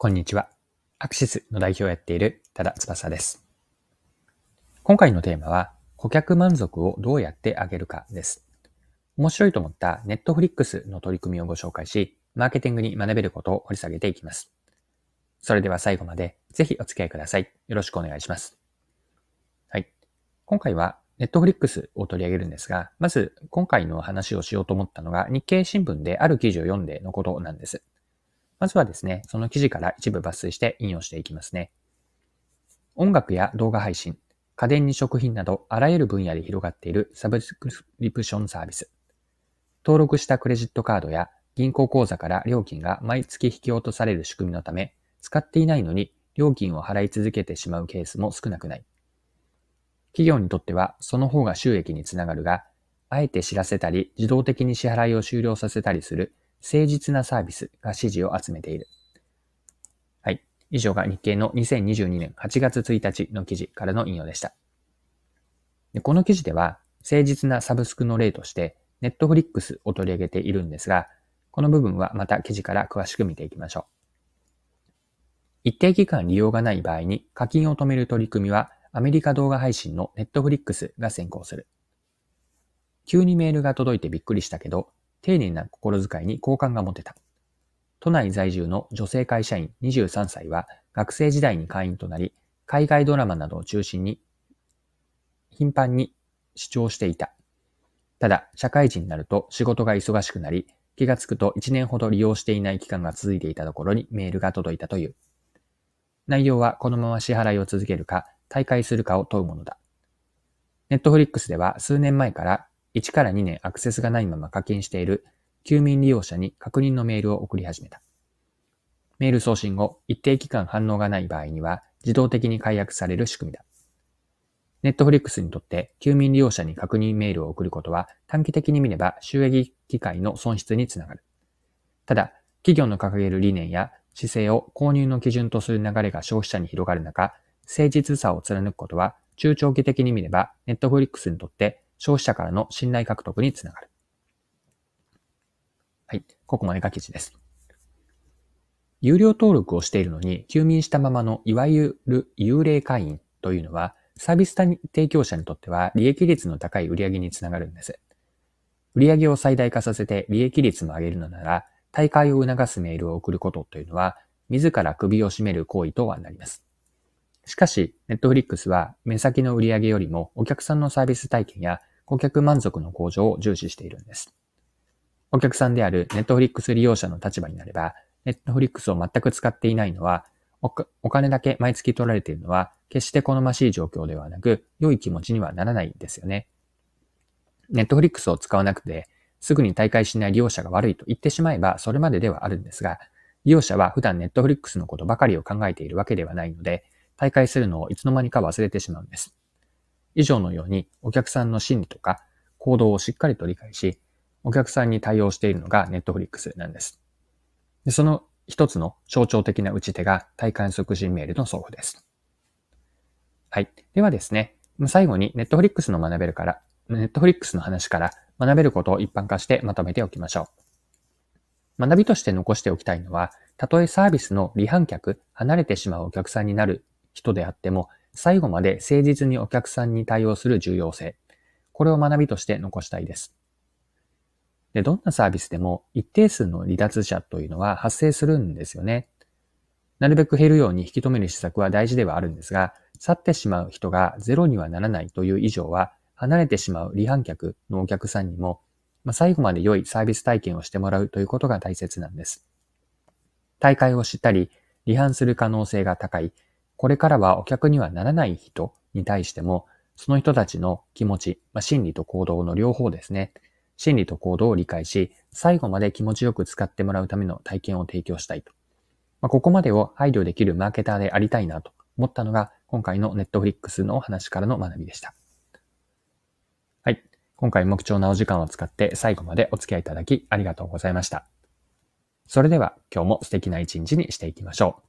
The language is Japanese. こんにちは。アクシスの代表をやっている多田翼です。今回のテーマは顧客満足をどうやって上げるかです。面白いと思った Netflix の取り組みをご紹介し、マーケティングに学べることを掘り下げていきます。それでは最後までぜひお付き合いください。よろしくお願いします。はい。今回は Netflix を取り上げるんですが、まず今回の話をしようと思ったのが日経新聞である記事を読んでのことなんです。まずはですね、その記事から一部抜粋して引用していきますね。音楽や動画配信、家電に食品などあらゆる分野で広がっているサブスクリプションサービス。登録したクレジットカードや銀行口座から料金が毎月引き落とされる仕組みのため、使っていないのに料金を払い続けてしまうケースも少なくない。企業にとってはその方が収益につながるが、あえて知らせたり自動的に支払いを終了させたりする誠実なサービスが支持を集めている。はい。以上が日経の2022年8月1日の記事からの引用でした。で、この記事では、誠実なサブスクの例として、Netflix を取り上げているんですが、この部分はまた記事から詳しく見ていきましょう。一定期間利用がない場合に課金を止める取り組みは、アメリカ動画配信の Netflix が先行する。急にメールが届いてびっくりしたけど、丁寧な心遣いに好感が持てた。都内在住の女性会社員23歳は学生時代に会員となり、海外ドラマなどを中心に頻繁に視聴していた。ただ、社会人になると仕事が忙しくなり、気がつくと1年ほど利用していない期間が続いていたところにメールが届いたという。内容はこのまま支払いを続けるか、退会するかを問うものだ。Netflix では数年前から1から2年アクセスがないまま課金している休眠利用者に確認のメールを送り始めた。メール送信後、一定期間反応がない場合には自動的に解約される仕組みだ。Netflix にとって休眠利用者に確認メールを送ることは短期的に見れば収益機会の損失につながる。ただ、企業の掲げる理念や姿勢を購入の基準とする流れが消費者に広がる中、誠実さを貫くことは中長期的に見れば Netflix にとって消費者からの信頼獲得につながる。はい。ここまでが記事です。有料登録をしているのに休眠したままのいわゆる幽霊会員というのはサービス提供者にとっては利益率の高い売上につながるんです。売上を最大化させて利益率も上げるのなら退会を促すメールを送ることというのは自ら首を絞める行為とはなります。しかし、Netflix は目先の売上よりもお客さんのサービス体験や顧客満足の向上を重視しているんです。お客さんである Netflix 利用者の立場になれば、Netflix を全く使っていないのは、お金だけ毎月取られているのは決して好ましい状況ではなく、良い気持ちにはならないですよね。Netflix を使わなくて、すぐに退会しない利用者が悪いと言ってしまえばそれまでではあるんですが、利用者は普段 Netflix のことばかりを考えているわけではないので、退会するのをいつの間にか忘れてしまうんです。以上のようにお客さんの心理とか行動をしっかりと理解し、お客さんに対応しているのが Netflix なんです。で、その一つの象徴的な打ち手が退会促進メールの送付です。はい。ではですね、最後に Netflix の話から学べることを一般化してまとめておきましょう。学びとして残しておきたいのは、たとえサービスの離反客、離れてしまうお客さんになる人であっても、最後まで誠実にお客さんに対応する重要性。これを学びとして残したいです。で、どんなサービスでも一定数の離脱者というのは発生するんですよね。なるべく減るように引き止める施策は大事ではあるんですが、去ってしまう人がゼロにはならないという以上は、離れてしまう離反客のお客さんにも、最後まで良いサービス体験をしてもらうということが大切なんです。退会を知ったり、離反する可能性が高い、これからはお客にはならない人に対しても、その人たちの気持ち、心理と行動の両方ですね。心理と行動を理解し、最後まで気持ちよく使ってもらうための体験を提供したいと。ここまでを配慮できるマーケターでありたいなと思ったのが、今回の Netflix のお話からの学びでした。はい。今回も貴重なお時間を使って最後までお付き合いいただきありがとうございました。それでは今日も素敵な一日にしていきましょう。